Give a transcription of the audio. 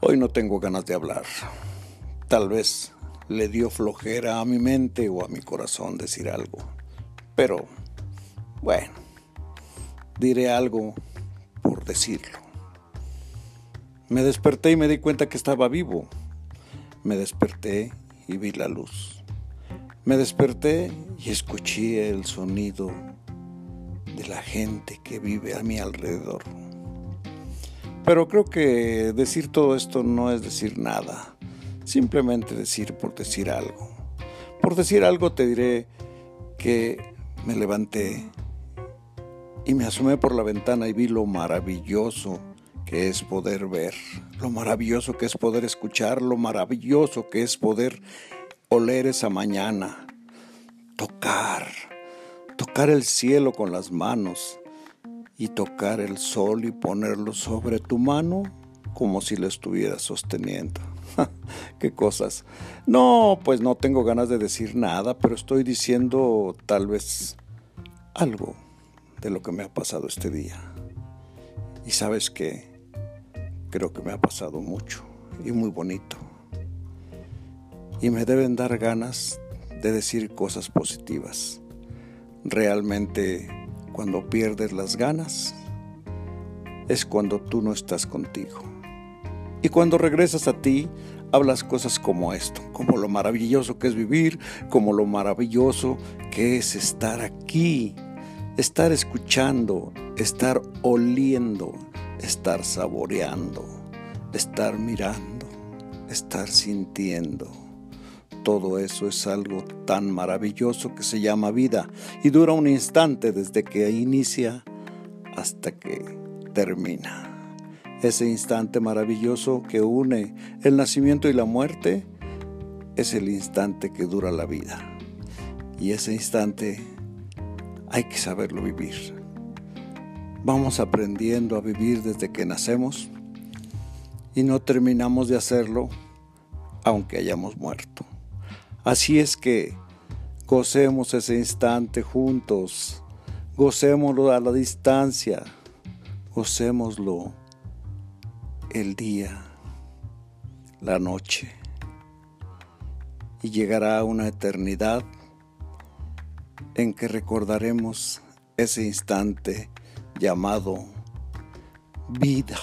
Hoy no tengo ganas de hablar. Tal vez le dio flojera a mi mente o a mi corazón decir algo. Pero, bueno, diré algo por decirlo. Me desperté y me di cuenta que estaba vivo. Me desperté y vi la luz. Me desperté y escuché el sonido de la gente que vive a mi alrededor. Pero creo que decir todo esto no es decir nada, simplemente decir por decir algo. Por decir algo te diré que me levanté y me asomé por la ventana y vi lo maravilloso que es poder ver, lo maravilloso que es poder escuchar, lo maravilloso que es poder oler esa mañana, tocar el cielo con las manos, y tocar el sol y ponerlo sobre tu mano como si lo estuvieras sosteniendo. ¡Qué cosas! No, pues no tengo ganas de decir nada, pero estoy diciendo tal vez algo de lo que me ha pasado este día. Y ¿sabes qué? Creo que me ha pasado mucho y muy bonito. Y me deben dar ganas de decir cosas positivas. Realmente, cuando pierdes las ganas, es cuando tú no estás contigo. Y cuando regresas a ti, hablas cosas como esto, como lo maravilloso que es vivir, como lo maravilloso que es estar aquí, estar escuchando, estar oliendo, estar saboreando, estar mirando, estar sintiendo. Todo eso es algo tan maravilloso que se llama vida y dura un instante desde que inicia hasta que termina. Ese instante maravilloso que une el nacimiento y la muerte es el instante que dura la vida. Y ese instante hay que saberlo vivir. Vamos aprendiendo a vivir desde que nacemos y no terminamos de hacerlo aunque hayamos muerto. Así es que gocemos ese instante juntos, gocémoslo a la distancia, gocémoslo el día, la noche, y llegará una eternidad en que recordaremos ese instante llamado vida.